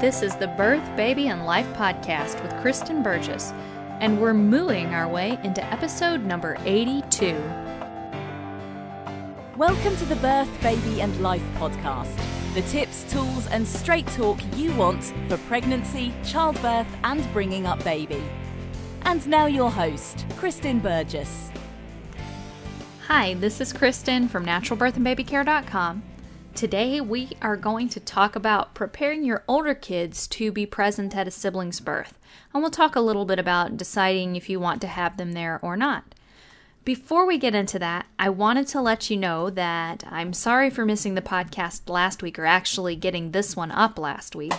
This is the Birth, Baby, and Life podcast with Kristen Burgess, and we're mooing our way into episode number 82. Welcome to the Birth, Baby, and Life podcast. The tips, tools, and straight talk you want for pregnancy, childbirth, and bringing up baby. And now your host, Kristen Burgess. Hi, this is Kristen from naturalbirthandbabycare.com. Today we are going to talk about preparing your older kids to be present at a sibling's birth. And we'll talk a little bit about deciding if you want to have them there or not. Before we get into that, I wanted to let you know that I'm sorry for missing the podcast last week, or actually getting this one up last week.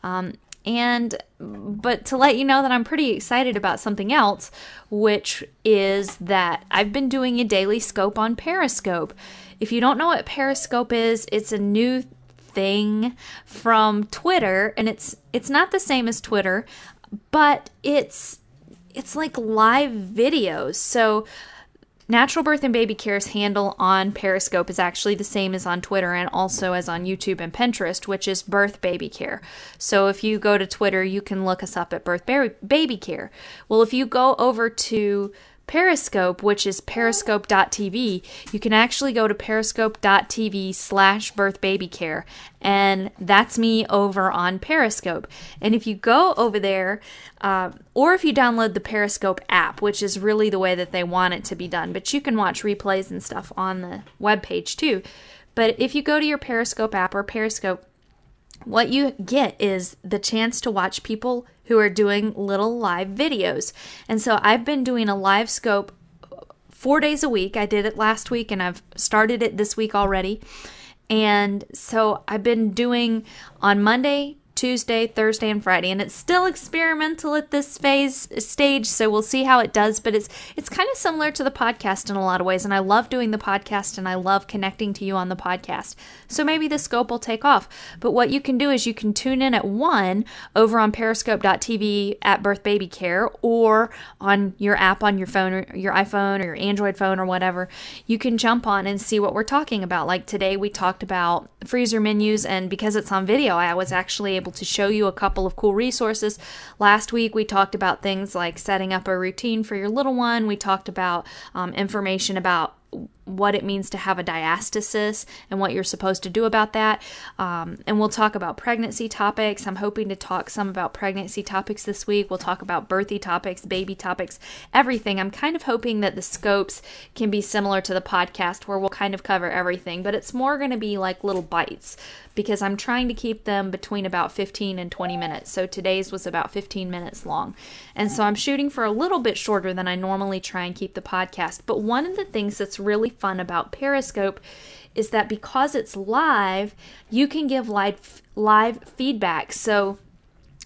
But to let you know that I'm pretty excited about something else, which is that I've been doing a daily scope on Periscope. If you don't know what Periscope is, it's a new thing from Twitter, and it's not the same as Twitter, but it's like live videos. So Natural Birth and Baby Care's handle on Periscope is actually the same as on Twitter and also as on YouTube and Pinterest, which is Birth Baby Care. So if you go to Twitter, you can look us up at Birth Baby Care. Well, if you go over to Periscope, which is periscope.tv, you can actually go to periscope.tv/birthbabycare, and that's me over on Periscope. And if you go over there, or if you download the Periscope app, which is really the way that they want it to be done, but you can watch replays and stuff on the webpage too. But if you go to your Periscope app or Periscope, what you get is the chance to watch people who are doing little live videos. And so I've been doing a live scope 4 days a week. I did it last week and I've started it this week already. And so I've been doing on Monday, Tuesday, Thursday, and Friday, and it's still experimental at this stage, so we'll see how it does, but it's kind of similar to the podcast in a lot of ways, and I love doing the podcast, and I love connecting to you on the podcast, so maybe the scope will take off. But what you can do is you can tune in at 1 over on periscope.tv at Birth Baby Care, or on your app on your phone, or your iPhone, or your Android phone, or whatever. You can jump on and see what we're talking about. Like today, we talked about freezer menus, and because it's on video, I was actually able to show you a couple of cool resources. Last week we talked about things like setting up a routine for your little one. We talked about information about what it means to have a diastasis and what you're supposed to do about that. And we'll talk about pregnancy topics. I'm hoping to talk some about pregnancy topics this week. We'll talk about birthy topics, baby topics, everything. I'm kind of hoping that the scopes can be similar to the podcast where we'll kind of cover everything, but it's more going to be like little bites because I'm trying to keep them between about 15 and 20 minutes. So today's was about 15 minutes long. And so I'm shooting for a little bit shorter than I normally try and keep the podcast. But one of the things that's really fun about Periscope is that because it's live, you can give live feedback. So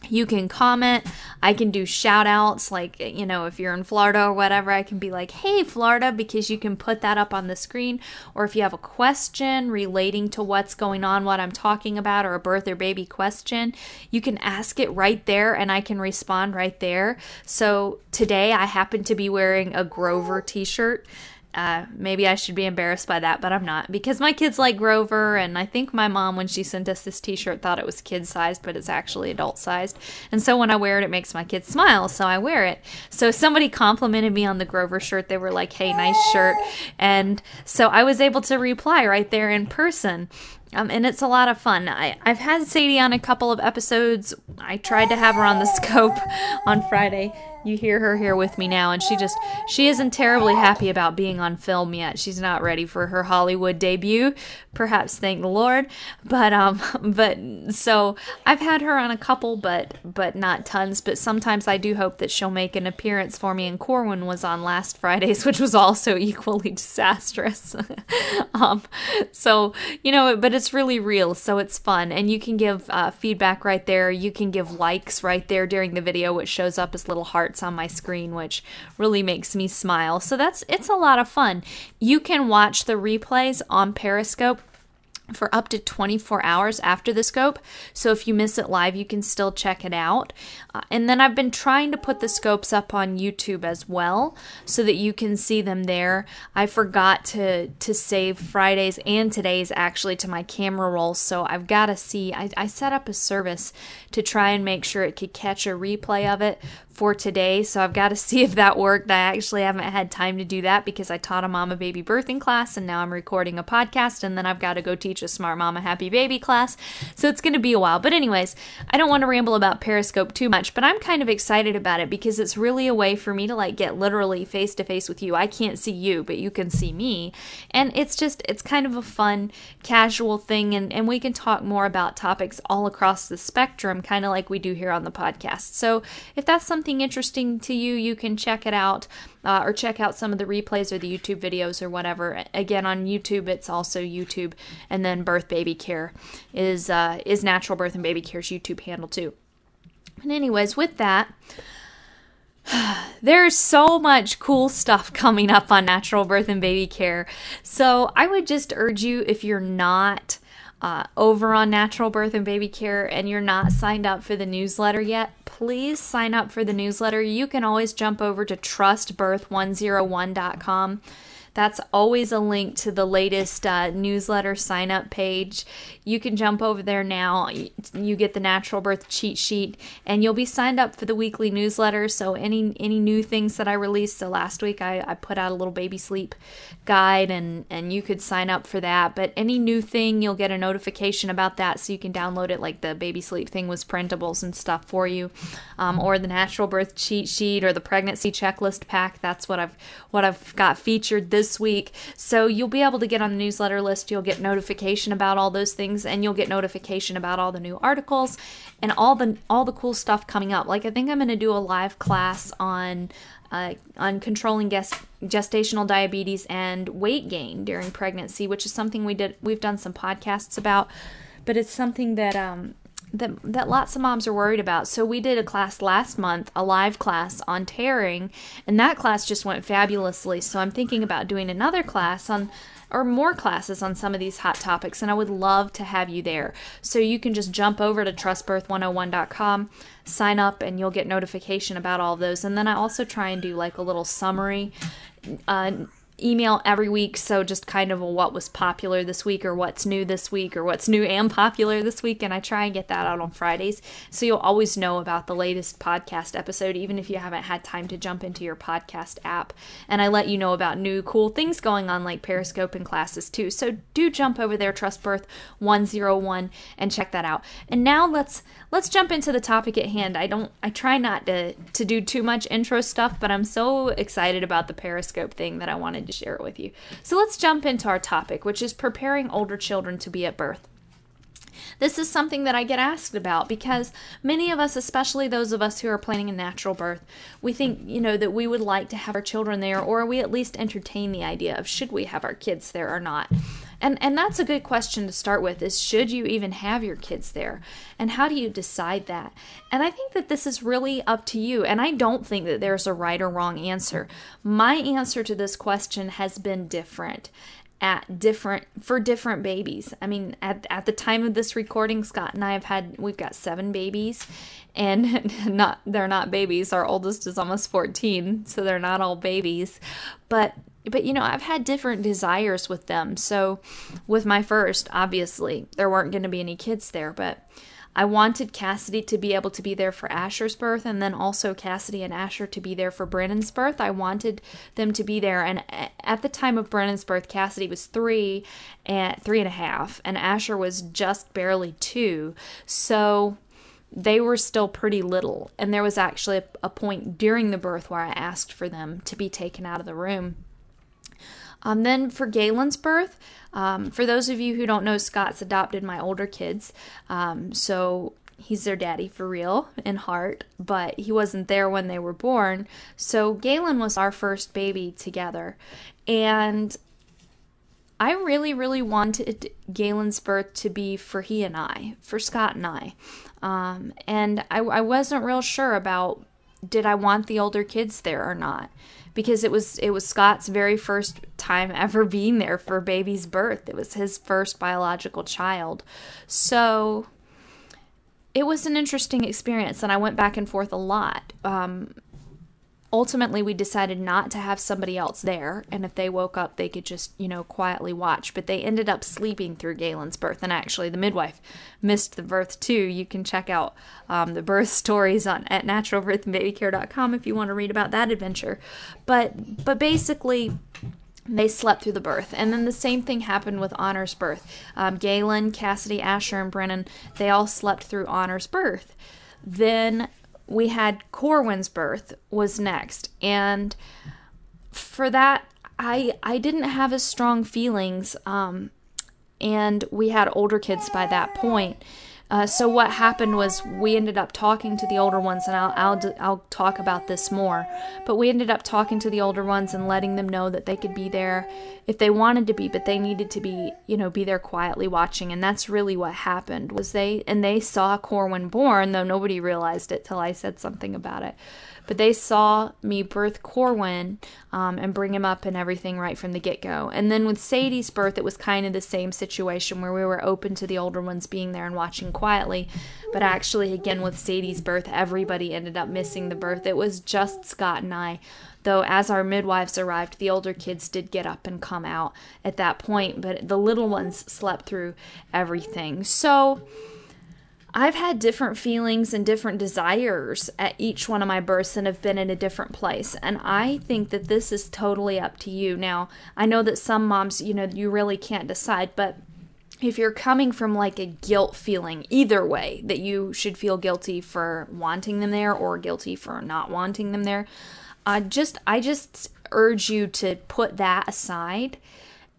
you can comment. I can do shout outs, like, you know, if you're in Florida or whatever, I can be like, hey, Florida, because you can put that up on the screen. Or if you have a question relating to what's going on, what I'm talking about, or a birth or baby question, you can ask it right there and I can respond right there. So today I happen to be wearing a Grover t-shirt. Maybe I should be embarrassed by that, but I'm not, because my kids like Grover, and I think my mom, when she sent us this t-shirt, thought it was kid-sized, but it's actually adult-sized, and so when I wear it, it makes my kids smile, so I wear it. So somebody complimented me on the Grover shirt. They were like, hey, nice shirt, and so I was able to reply right there in person. And it's a lot of fun. I've had Sadie on a couple of episodes. I tried to have her on the scope on Friday. You hear her here with me now, and she isn't terribly happy about being on film yet. She's not ready for her Hollywood debut, perhaps, thank the Lord. But so I've had her on a couple, but not tons. But sometimes I do hope that she'll make an appearance for me. And Corwin was on last Friday's, which was also equally disastrous. So, you know, but it's really real, so it's fun, and you can give feedback right there. You can give likes right there during the video, which shows up as little hearts on my screen, which really makes me smile. So it's a lot of fun. You can watch the replays on Periscope for up to 24 hours after the scope. So if you miss it live, you can still check it out. And then I've been trying to put the scopes up on YouTube as well so that you can see them there. I forgot to save Fridays and today's actually to my camera roll. So I've got to see, I set up a service to try and make sure it could catch a replay of it for today. So I've got to see if that worked. I actually haven't had time to do that because I taught a mama baby birthing class and now I'm recording a podcast and then I've got to go teach a smart mama happy baby class. So it's going to be a while. But anyways, I don't want to ramble about Periscope too much, but I'm kind of excited about it because it's really a way for me to like get literally face to face with you. I can't see you, but you can see me. And it's just, it's kind of a fun, casual thing. And we can talk more about topics all across the spectrum, kind of like we do here on the podcast. So if that's something interesting to you, you can check it out or check out some of the replays or the YouTube videos or whatever. Again, on YouTube, it's also YouTube, and then Birth Baby Care is Natural Birth and Baby Care's YouTube handle too. And anyways, with that, there's so much cool stuff coming up on Natural Birth and Baby Care. So I would just urge you, if you're not over on Natural Birth and Baby Care and you're not signed up for the newsletter yet, please sign up for the newsletter. You can always jump over to TrustBirth101.com. That's always a link to the latest newsletter sign up page. You can jump over there now. You get the natural birth cheat sheet and you'll be signed up for the weekly newsletter. So any new things that I released. So last week I put out a little baby sleep guide and you could sign up for that. But any new thing, you'll get a notification about that so you can download it, like the baby sleep thing was printables and stuff for you. Or the natural birth cheat sheet or the pregnancy checklist pack. That's what I've got featured this week. So you'll be able to get on the newsletter list. You'll get notification about all those things and you'll get notification about all the new articles and all the cool stuff coming up. Like I think I'm going to do a live class on controlling gestational diabetes and weight gain during pregnancy, which is something we've done some podcasts about, but it's something that that lots of moms are worried about. So we did a class last month, a live class on tearing, and that class just went fabulously. So I'm thinking about doing another class on, or more classes on some of these hot topics, and I would love to have you there. So you can just jump over to TrustBirth101.com, sign up, and you'll get notification about all of those. And then I also try and do like a little summary email every week, so just kind of what was popular this week or what's new this week or what's new and popular this week, and I try and get that out on Fridays so you'll always know about the latest podcast episode even if you haven't had time to jump into your podcast app. And I let you know about new cool things going on like Periscope and classes too. So do jump over there, TrustBirth101, and check that out. And now let's jump into the topic at hand. I try not to do too much intro stuff, but I'm so excited about the Periscope thing that I wanted to share it with you. So let's jump into our topic, which is preparing older children to be at birth. This is something that I get asked about because many of us, especially those of us who are planning a natural birth, we think, that we would like to have our children there, or we at least entertain the idea of should we have our kids there or not. And that's a good question to start with, is should you even have your kids there? And how do you decide that? And I think that this is really up to you. And I don't think that there's a right or wrong answer. My answer to this question has been different for different babies. I mean, at the time of this recording, Scott and I we've got 7 babies, and they're not babies. Our oldest is almost 14, so they're not all babies, but I've had different desires with them. So with my first, obviously, there weren't going to be any kids there, but I wanted Cassidy to be able to be there for Asher's birth, and then also Cassidy and Asher to be there for Brennan's birth. I wanted them to be there, and at the time of Brennan's birth, Cassidy was 3 and 3.5, and Asher was just barely 2, so they were still pretty little, and there was actually a point during the birth where I asked for them to be taken out of the room. Then for Galen's birth, for those of you who don't know, Scott's adopted my older kids, so he's their daddy for real in heart, but he wasn't there when they were born, so Galen was our first baby together, and I really, really wanted Galen's birth to be for Scott and I, and I wasn't real sure about did I want the older kids there or not? Because it was Scott's very first time ever being there for baby's birth. It was his first biological child. So it was an interesting experience, and I went back and forth a lot. Ultimately, we decided not to have somebody else there, and if they woke up, they could just, quietly watch. But they ended up sleeping through Galen's birth, and actually, the midwife missed the birth, too. You can check out the birth stories at naturalbirthandbabycare.com if you want to read about that adventure. But basically, they slept through the birth. And then the same thing happened with Honor's birth. Galen, Cassidy, Asher, and Brennan, they all slept through Honor's birth. Then we had Corwin's birth was next, and for that I didn't have as strong feelings, and we had older kids by that point. So what happened was we ended up talking to the older ones, and I'll talk about this more, but we ended up talking to the older ones and letting them know that they could be there if they wanted to be, but they needed to be, be there quietly watching. And that's really what happened was they saw Corwin born, though nobody realized it till I said something about it, but they saw me birth Corwin, and bring him up and everything right from the get-go. And then with Sadie's birth, it was kind of the same situation where we were open to the older ones being there and watching quietly, but actually, again, with Sadie's birth, everybody ended up missing the birth. It was just Scott and I, though as our midwives arrived, the older kids did get up and come out at that point, but the little ones slept through everything. So I've had different feelings and different desires at each one of my births and have been in a different place. And I think that this is totally up to you. Now, I know that some moms, you really can't decide, but if you're coming from like a guilt feeling, either way, that you should feel guilty for wanting them there or guilty for not wanting them there, I just urge you to put that aside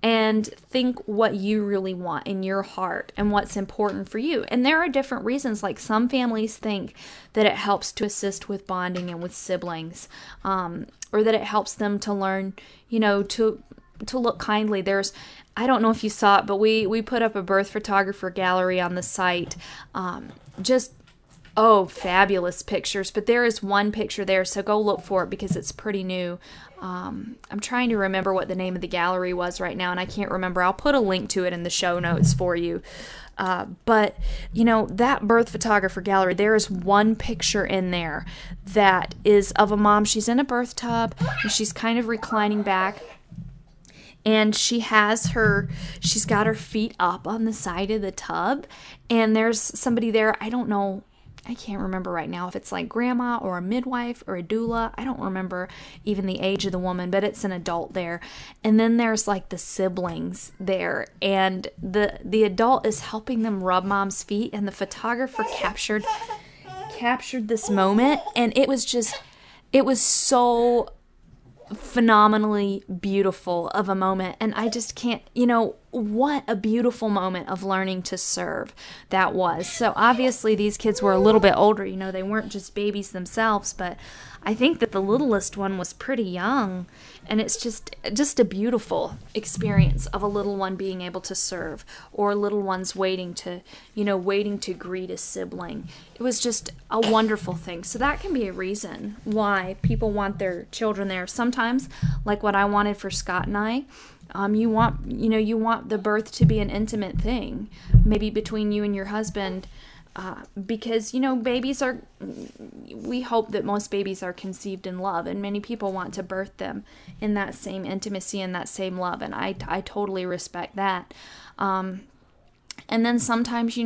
and think what you really want in your heart and what's important for you. And there are different reasons. Like some families think that it helps to assist with bonding and with siblings, or that it helps them to learn, to look kindly. I don't know if you saw it, but we put up a birth photographer gallery on the site. Fabulous pictures. But there is one picture there, so go look for it because it's pretty new. I'm trying to remember what the name of the gallery was right now, and I can't remember. I'll put a link to it in the show notes for you. But that birth photographer gallery, there is one picture in there that is of a mom. She's in a birth tub, and she's kind of reclining back. And she's got her feet up on the side of the tub, and there's somebody there. I don't know, I can't remember right now if it's like grandma or a midwife or a doula. I don't remember even the age of the woman, but it's an adult there. And then there's like the siblings there, and the adult is helping them rub mom's feet, and the photographer captured this moment, and it was so phenomenally beautiful of a moment. And I just can't, what a beautiful moment of learning to serve that was. So obviously these kids were a little bit older, they weren't just babies themselves, but I think that the littlest one was pretty young, and it's just a beautiful experience of a little one being able to serve, or little ones waiting to greet a sibling. It was just a wonderful thing. So that can be a reason why people want their children there. Sometimes, like what I wanted for Scott and I, you want the birth to be an intimate thing, maybe between you and your husband, because, we hope that most babies are conceived in love, and many people want to birth them in that same intimacy and that same love, and I totally respect that. And then sometimes, you're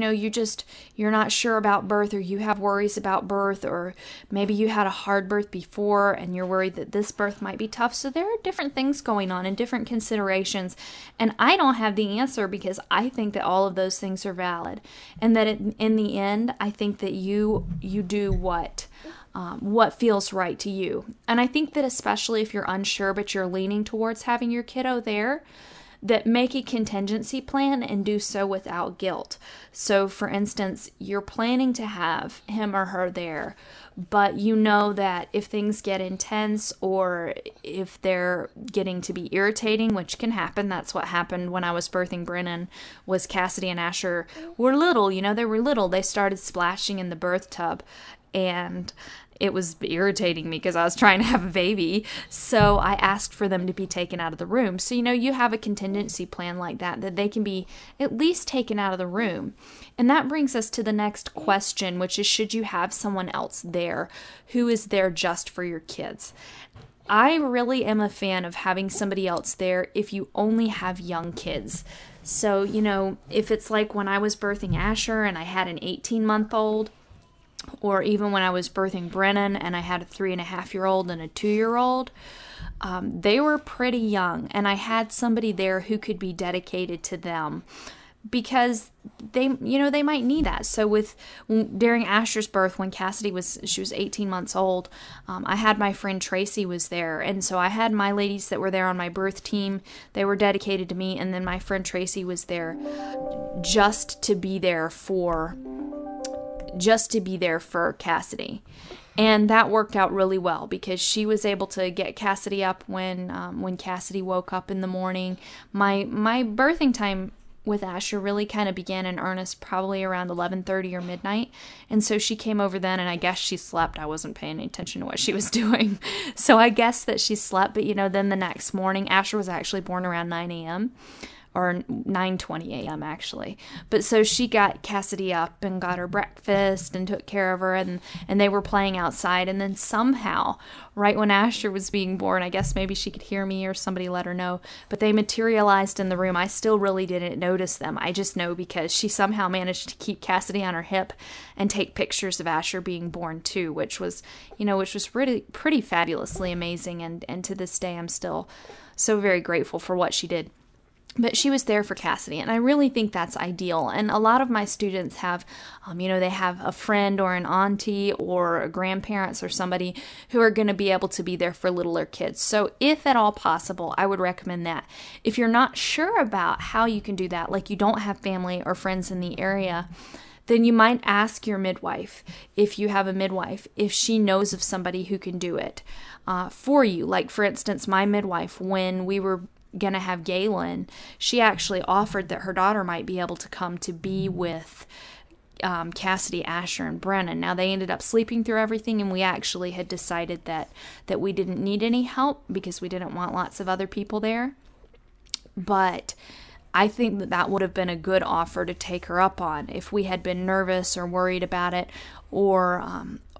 not sure about birth, or you have worries about birth, or maybe you had a hard birth before and you're worried that this birth might be tough. So there are different things going on and different considerations. And I don't have the answer, because I think that all of those things are valid. And that in the end, I think that you do what feels right to you. And I think that especially if you're unsure, but you're leaning towards having your kiddo there, that make a contingency plan and do so without guilt. So for instance, you're planning to have him or her there, but you know that if things get intense, or if they're getting to be irritating, which can happen, that's what happened when I was birthing Brennan, was Cassidy and Asher were little, they started splashing in the birth tub, and it was irritating me because I was trying to have a baby. So I asked for them to be taken out of the room. So, you know, you have a contingency plan like that, that they can be at least taken out of the room. And that brings us to the next question, which is, should you have someone else there who is there just for your kids? I really am a fan of having somebody else there if you only have young kids. So, you know, if it's like when I was birthing Asher and I had an 18-month-old, or even when I was birthing Brennan and I had a 3.5-year-old and a 2-year-old, they were pretty young, and I had somebody there who could be dedicated to them, because they, you know, they might need that. So during Asher's birth, when Cassidy she was 18 months old, I had my friend Tracy was there. And so I had my ladies that were there on my birth team. They were dedicated to me. And then my friend Tracy was there just to be there for Cassidy. And that worked out really well because she was able to get Cassidy up when Cassidy woke up in the morning. My birthing time with Asher really kind of began in earnest probably around 11:30 or midnight. And so she came over then, and I guess she slept. I wasn't paying any attention to what she was doing. So I guess that she slept. But, you know, then the next morning, Asher was actually born around 9 a.m. or 9:20 a.m. actually. But so she got Cassidy up and got her breakfast and took care of her, and they were playing outside. And then somehow, right when Asher was being born, I guess maybe she could hear me or somebody let her know, but they materialized in the room. I still really didn't notice them. I just know because she somehow managed to keep Cassidy on her hip and take pictures of Asher being born too, which was really pretty fabulously amazing. And to this day, I'm still so very grateful for what she did. But she was there for Cassidy, and I really think that's ideal. And a lot of my students have, you know, they have a friend or an auntie or grandparents or somebody who are going to be able to be there for littler kids. So if at all possible, I would recommend that. If you're not sure about how you can do that, like you don't have family or friends in the area, then you might ask your midwife, if you have a midwife, if she knows of somebody who can do it for you. Like, for instance, my midwife, when we were going to have Galen, she actually offered that her daughter might be able to come to be with Cassidy, Asher, and Brennan. Now, they ended up sleeping through everything, and we actually had decided that we didn't need any help because we didn't want lots of other people there. But I think that would have been a good offer to take her up on if we had been nervous or worried about it, or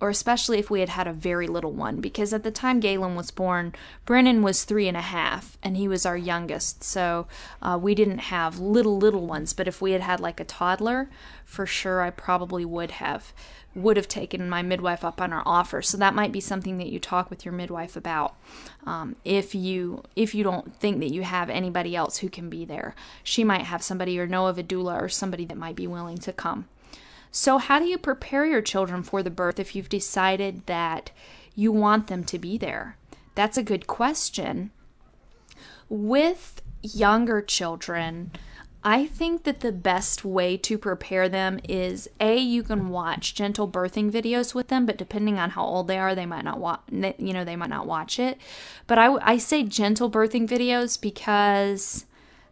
especially if we had a very little one, because at the time Galen was born, Brennan was 3.5, and he was our youngest, so we didn't have little ones. But if we had like a toddler, for sure I probably would have taken my midwife up on our offer. So that might be something that you talk with your midwife about, if you don't think that you have anybody else who can be there. She might have somebody or know of a doula or somebody that might be willing to come. So how do you prepare your children for the birth if you've decided that you want them to be there? That's a good question. With younger children, I think that the best way to prepare them is, A, you can watch gentle birthing videos with them, but depending on how old they are, they might not watch, you know, they might not watch it. But I say gentle birthing videos because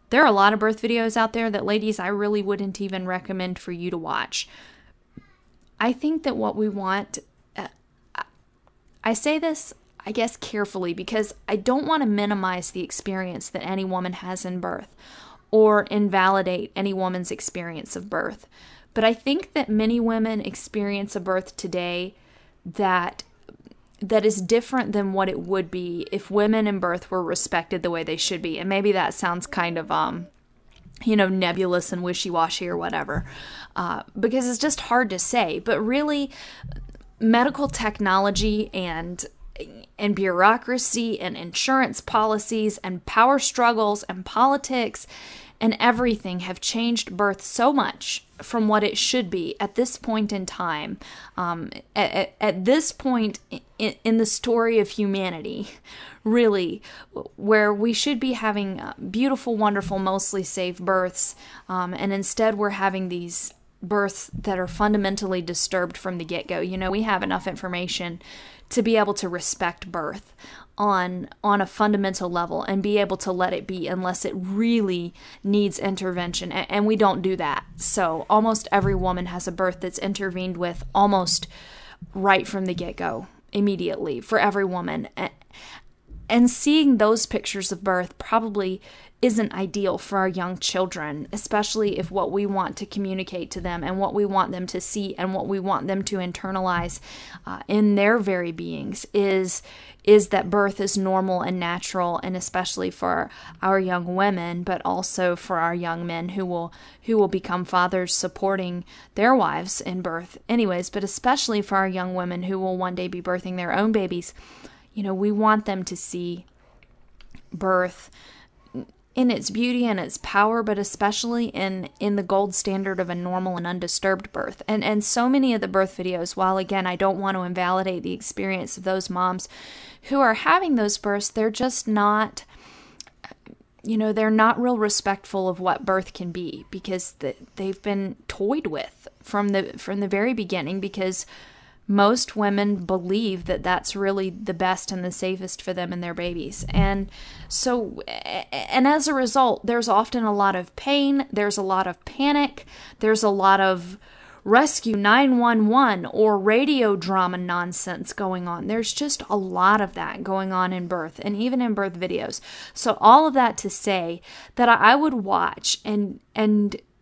there are a lot of birth videos out there that, ladies, I really wouldn't even recommend for you to watch. I think that what we want, I say this, I guess, carefully, because I don't want to minimize the experience that any woman has in birth or invalidate any woman's experience of birth. But I think that many women experience a birth today that is different than what it would be if women in birth were respected the way they should be. And maybe that sounds kind of, you know, nebulous and wishy-washy or whatever, because it's just hard to say. But really, medical technology and bureaucracy and insurance policies and power struggles and politics and everything have changed birth so much from what it should be at this point in time, at this point in the story of humanity, really, where we should be having beautiful, wonderful, mostly safe births, and instead we're having these births that are fundamentally disturbed from the get-go. You know, we have enough information to be able to respect birth on a fundamental level and be able to let it be unless it really needs intervention. And we don't do that. So almost every woman has a birth that's intervened with almost right from the get-go. immediately for every woman. And seeing those pictures of birth probably isn't ideal for our young children, especially if what we want to communicate to them and what we want them to see and what we want them to internalize in their very beings is that birth is normal and natural, and especially for our young women, but also for our young men who will become fathers supporting their wives in birth anyways, but especially for our young women who will one day be birthing their own babies. You know, we want them to see birth in its beauty and its power, but especially in the gold standard of a normal and undisturbed birth. And so many of the birth videos, while again, I don't want to invalidate the experience of those moms who are having those births, they're just not, you know, they're not real respectful of what birth can be, because they've been toyed with from the very beginning, because most women believe that that's really the best and the safest for them and their babies. And so, and as a result, there's often a lot of pain, there's a lot of panic, there's a lot of rescue 911 or radio drama nonsense going on. There's just a lot of that going on in birth, and even in birth videos. So all of that to say that I would watch and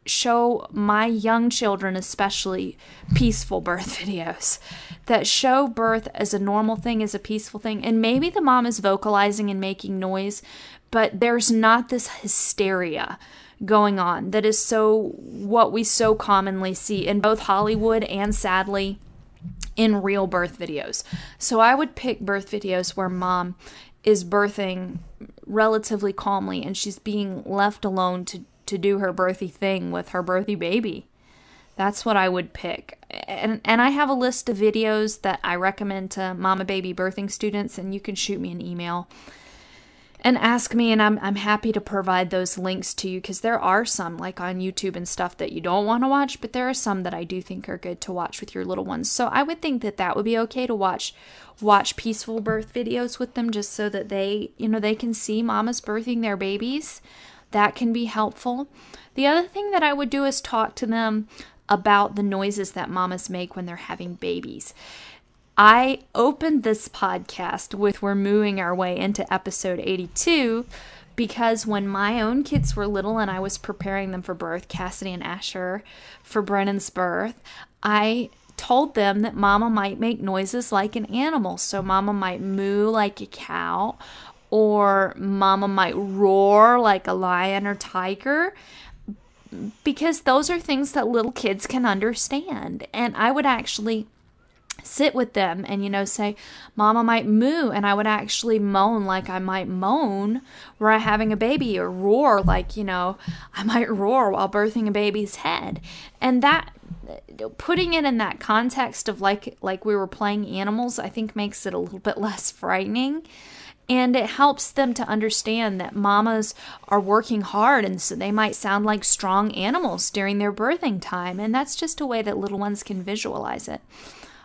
show my young children, especially, peaceful birth videos that show birth as a normal thing, as a peaceful thing. And maybe the mom is vocalizing and making noise, but there's not this hysteria going on that is so what we so commonly see in both Hollywood and, sadly, in real birth videos. So I would pick birth videos where mom is birthing relatively calmly and she's being left alone to do her birthy thing with her birthy baby. That's what I would pick. And I have a list of videos that I recommend to mama baby birthing students, and you can shoot me an email and ask me, and I'm happy to provide those links to you, because there are some, like on YouTube and stuff, that you don't want to watch, but there are some that I do think are good to watch with your little ones. So I would think that would be okay to watch peaceful birth videos with them, just so that they, you know, they can see mamas birthing their babies. That can be helpful. The other thing that I would do is talk to them about the noises that mamas make when they're having babies. I opened this podcast with "We're moving our way into episode 82," because when my own kids were little and I was preparing them for birth, Cassidy and Asher, for Brennan's birth, I told them that mama might make noises like an animal. So mama might moo like a cow, or mama might roar like a lion or tiger, because those are things that little kids can understand. And I would actually sit with them and, you know, say, mama might moo, and I would actually moan like I might moan were I having a baby, or roar like, you know, I might roar while birthing a baby's head. And that, putting it in that context of like we were playing animals, I think makes it a little bit less frightening. And it helps them to understand that mamas are working hard, and so they might sound like strong animals during their birthing time. And that's just a way that little ones can visualize it.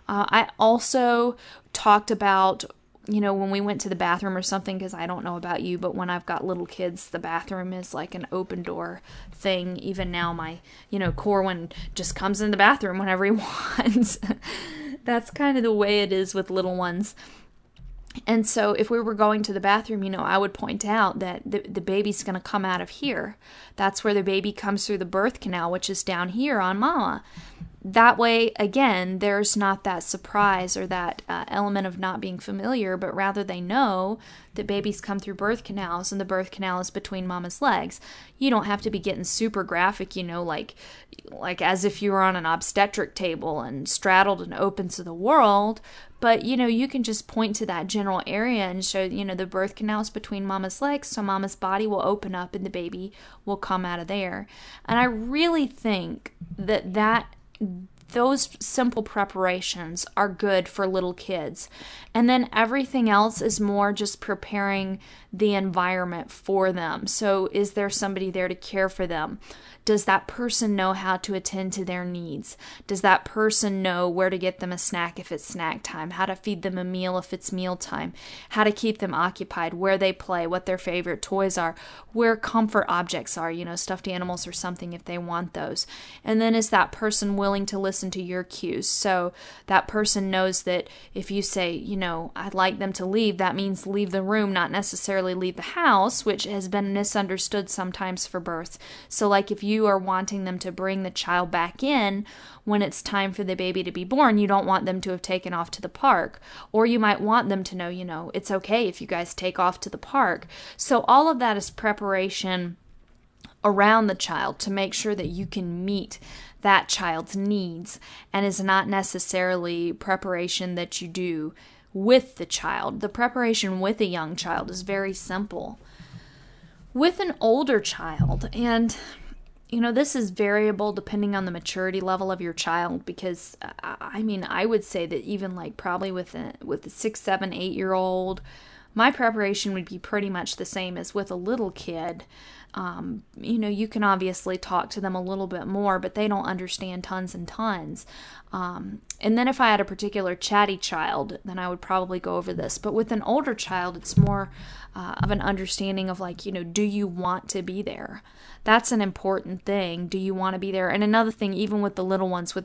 I also talked about, you know, when we went to the bathroom or something, because I don't know about you, but when I've got little kids, the bathroom is like an open door thing. Even now, my, you know, Corwin just comes in the bathroom whenever he wants. That's kind of the way it is with little ones. And so if we were going to the bathroom, you know, I would point out that the baby's going to come out of here. That's where the baby comes through the birth canal, which is down here on mama. That way, again, there's not that surprise or that element of not being familiar, but rather they know that babies come through birth canals, and the birth canal is between mama's legs. You don't have to be getting super graphic, you know, like as if you were on an obstetric table and straddled and open to the world. But, you know, you can just point to that general area and show, you know, the birth canal is between mama's legs, so mama's body will open up and the baby will come out of there. And I really think that those simple preparations are good for little kids. And then everything else is more just preparing the environment for them. So is there somebody there to care for them? Does that person know how to attend to their needs? Does that person know where to get them a snack if it's snack time? How to feed them a meal if it's meal time? How to keep them occupied? Where they play? What their favorite toys are? Where comfort objects are? You know, stuffed animals or something if they want those. And then is that person willing to listen listen to your cues. So that person knows that if you say, you know, I'd like them to leave, that means leave the room, not necessarily leave the house, which has been misunderstood sometimes for birth. So like if you are wanting them to bring the child back in when it's time for the baby to be born, you don't want them to have taken off to the park. Or you might want them to know, you know, it's okay if you guys take off to the park. So all of that is preparation around the child to make sure that you can meet that child's needs, and is not necessarily preparation that you do with the child. The preparation with a young child is very simple. With an older child, and you know, this is variable depending on the maturity level of your child, because I mean, I would say that even like probably with a 6, 7, 8-year-old, my preparation would be pretty much the same as with a little kid. You know, you can obviously talk to them a little bit more, but they don't understand tons and tons. And then if I had a particular chatty child, then I would probably go over this. But with an older child, it's more of an understanding of like, you know, do you want to be there? That's an important thing. Do you want to be there? And another thing, even with the little ones,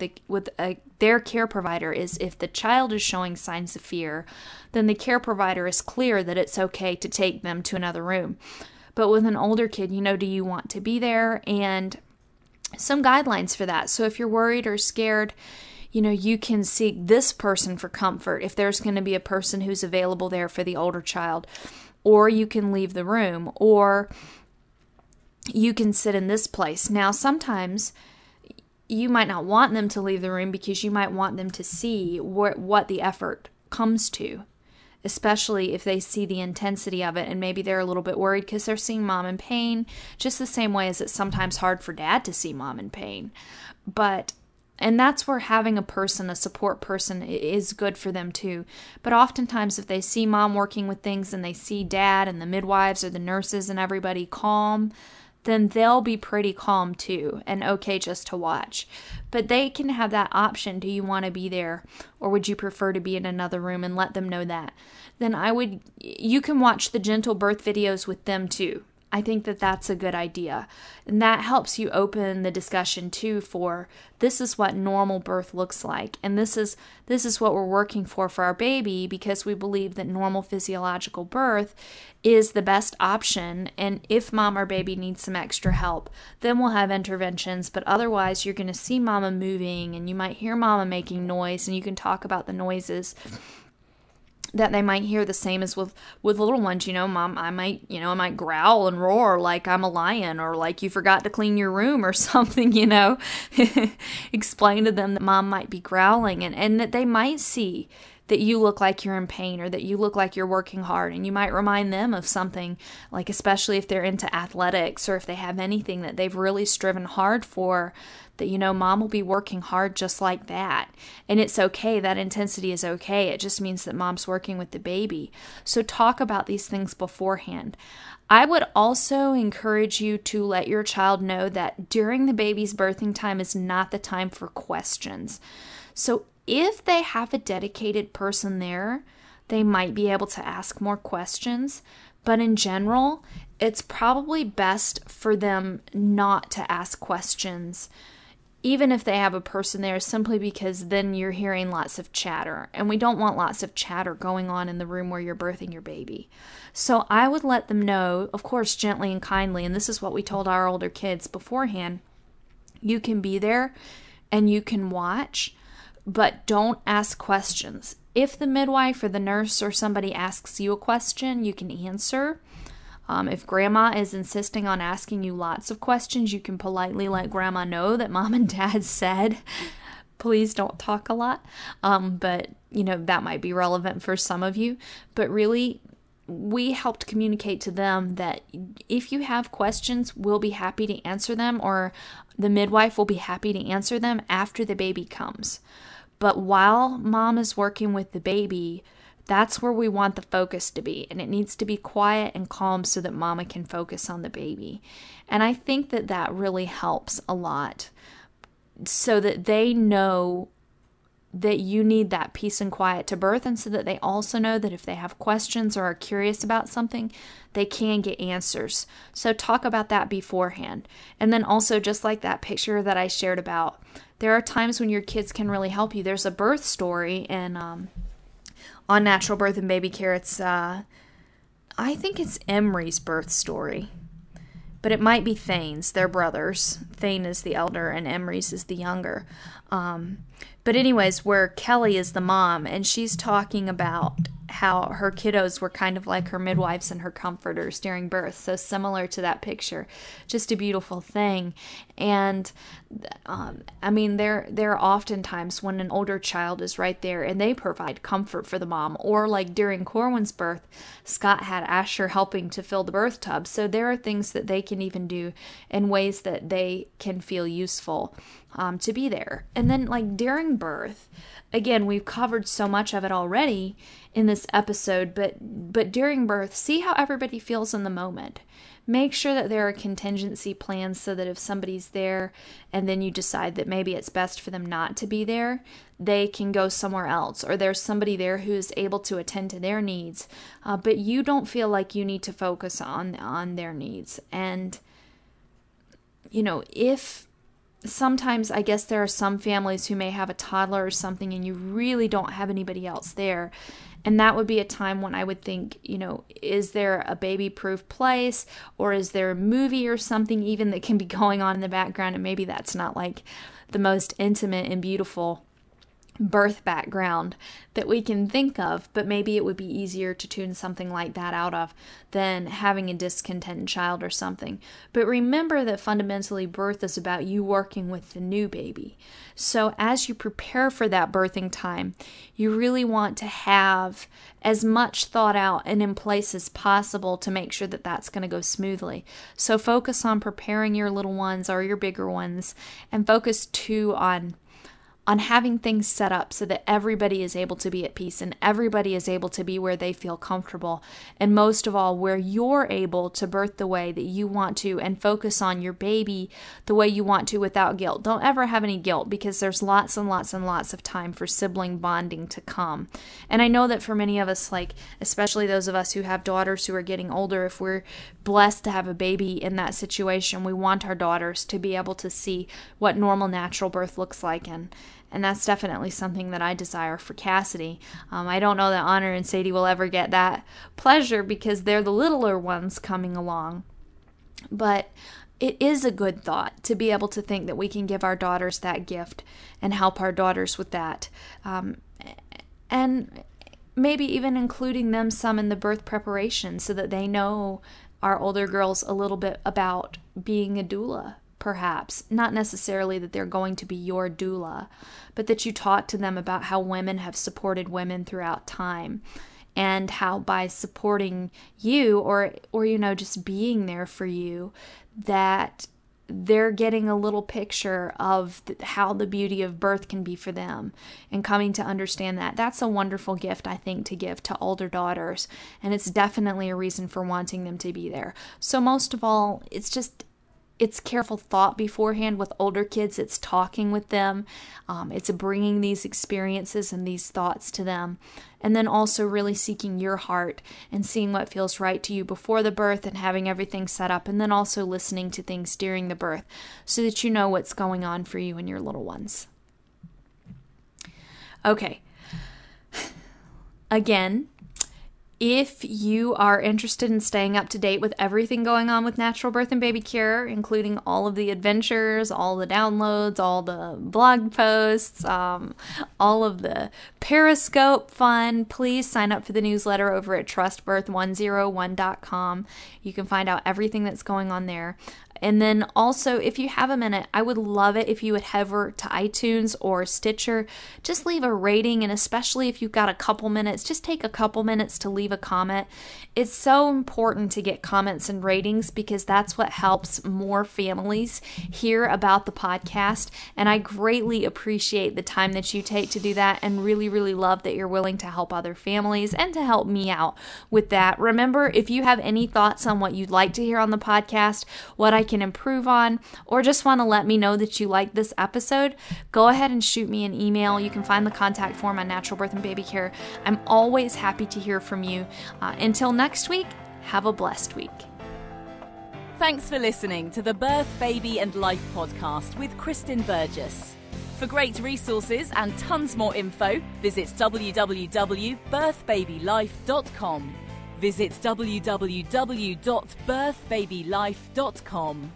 their care provider, is if the child is showing signs of fear, then the care provider is clear that it's okay to take them to another room. But with an older kid, you know, do you want to be there? And some guidelines for that. So if you're worried or scared, you know, you can seek this person for comfort if there's going to be a person who's available there for the older child. Or you can leave the room. Or you can sit in this place. Now, sometimes you might not want them to leave the room because you might want them to see what the effort comes to. Especially if they see the intensity of it, and maybe they're a little bit worried because they're seeing mom in pain, just the same way as it's sometimes hard for dad to see mom in pain. And that's where having a support person, is good for them too. But oftentimes if they see mom working with things and they see dad and the midwives or the nurses and everybody calm, then they'll be pretty calm too and okay just to watch. But they can have that option. Do you want to be there, or would you prefer to be in another room, and let them know that. Then you can watch the gentle birth videos with them too. I think that that's a good idea. And that helps you open the discussion too for this is what normal birth looks like. And this is what we're working for our baby, because we believe that normal physiological birth is the best option. And if mom or baby needs some extra help, then we'll have interventions. But otherwise, you're going to see mama moving, and you might hear mama making noise, and you can talk about the noises that they might hear, the same as with little ones. You know, mom, I might growl and roar like I'm a lion, or like you forgot to clean your room or something, you know. Explain to them that mom might be growling, and that they might see that you look like you're in pain, or that you look like you're working hard. And you might remind them of something, like especially if they're into athletics, or if they have anything that they've really striven hard for, that, you know, mom will be working hard just like that. And it's okay. That intensity is okay. It just means that mom's working with the baby. So talk about these things beforehand. I would also encourage you to let your child know that during the baby's birthing time is not the time for questions. So if they have a dedicated person there, they might be able to ask more questions. But in general, it's probably best for them not to ask questions, even if they have a person there, simply because then you're hearing lots of chatter. And we don't want lots of chatter going on in the room where you're birthing your baby. So I would let them know, of course, gently and kindly, and this is what we told our older kids beforehand, you can be there and you can watch, but don't ask questions. If the midwife or the nurse or somebody asks you a question, you can answer. If grandma is insisting on asking you lots of questions, you can politely let grandma know that mom and dad said, please don't talk a lot. But, you know, that might be relevant for some of you. But really, we helped communicate to them that if you have questions, we'll be happy to answer them, or the midwife will be happy to answer them after the baby comes. But while mom is working with the baby, that's where we want the focus to be. And it needs to be quiet and calm so that mama can focus on the baby. And I think that that really helps a lot, so that they know that you need that peace and quiet to birth, and so that they also know that if they have questions or are curious about something, they can get answers. So talk about that beforehand. And then also, just like that picture that I shared about, there are times when your kids can really help you. There's a birth story and on Natural Birth and Baby Care. It's I think it's Emery's birth story, but it might be Thane's. They're brothers. Thane is the elder and Emery's is the younger. But anyways, where Kelly is the mom, and she's talking about how her kiddos were kind of like her midwives and her comforters during birth. So similar to that picture, just a beautiful thing. And I mean, there are often times when an older child is right there and they provide comfort for the mom. Or like during Corwin's birth, Scott had Asher helping to fill the birth tub. So there are things that they can even do in ways that they can feel useful to be there. And then like during birth, again, we've covered so much of it already in this episode, but during birth, see how everybody feels in the moment. Make sure that there are contingency plans so that if somebody's there and then you decide that maybe it's best for them not to be there, they can go somewhere else, or there's somebody there who is able to attend to their needs, but you don't feel like you need to focus on their needs. And, you know, if sometimes I guess there are some families who may have a toddler or something and you really don't have anybody else there. And that would be a time when I would think, you know, is there a baby-proof place, or is there a movie or something even that can be going on in the background? And maybe that's not like the most intimate and beautiful birth background that we can think of, but maybe it would be easier to tune something like that out of than having a discontent child or something. But remember that fundamentally birth is about you working with the new baby. So as you prepare for that birthing time, you really want to have as much thought out and in place as possible to make sure that that's going to go smoothly. So focus on preparing your little ones or your bigger ones, and focus too on having things set up so that everybody is able to be at peace and everybody is able to be where they feel comfortable, and most of all where you're able to birth the way that you want to and focus on your baby the way you want to without guilt. Don't ever have any guilt, because there's lots and lots and lots of time for sibling bonding to come. And I know that for many of us, like especially those of us who have daughters who are getting older, if we're blessed to have a baby in that situation, we want our daughters to be able to see what normal natural birth looks like. And that's definitely something that I desire for Cassidy. I don't know that Honor and Sadie will ever get that pleasure because they're the littler ones coming along. But it is a good thought to be able to think that we can give our daughters that gift and help our daughters with that. And maybe even including them some in the birth preparation so that they know, our older girls, a little bit about being a doula. Perhaps not necessarily that they're going to be your doula, but that you talk to them about how women have supported women throughout time, and how by supporting you or you know, just being there for you, that they're getting a little picture of how the beauty of birth can be for them and coming to understand that. That's a wonderful gift, I think, to give to older daughters, and it's definitely a reason for wanting them to be there. So most of all, it's careful thought beforehand. With older kids, it's talking with them. It's bringing these experiences and these thoughts to them. And then also really seeking your heart and seeing what feels right to you before the birth and having everything set up. And then also listening to things during the birth so that you know what's going on for you and your little ones. Okay. Again, if you are interested in staying up to date with everything going on with Natural Birth and Baby Care, including all of the adventures, all the downloads, all the blog posts, all of the Periscope fun, please sign up for the newsletter over at TrustBirth101.com. You can find out everything that's going on there. And then also, if you have a minute, I would love it if you would head over to iTunes or Stitcher. Just leave a rating, and especially if you've got a couple minutes, just take a couple minutes to leave a comment. It's so important to get comments and ratings because that's what helps more families hear about the podcast. And I greatly appreciate the time that you take to do that, and really, really love that you're willing to help other families and to help me out with that. Remember, if you have any thoughts on what you'd like to hear on the podcast, what I can improve on, or just want to let me know that you liked this episode, go ahead and shoot me an email. You can find the contact form on Natural Birth and Baby Care. I'm always happy to hear from you. Until next week, have a blessed week. Thanks for listening to the Birth, Baby and Life podcast with Kristen Burgess. For great resources and tons more info, visit www.birthbabylife.com. Visit www.birthbabylife.com.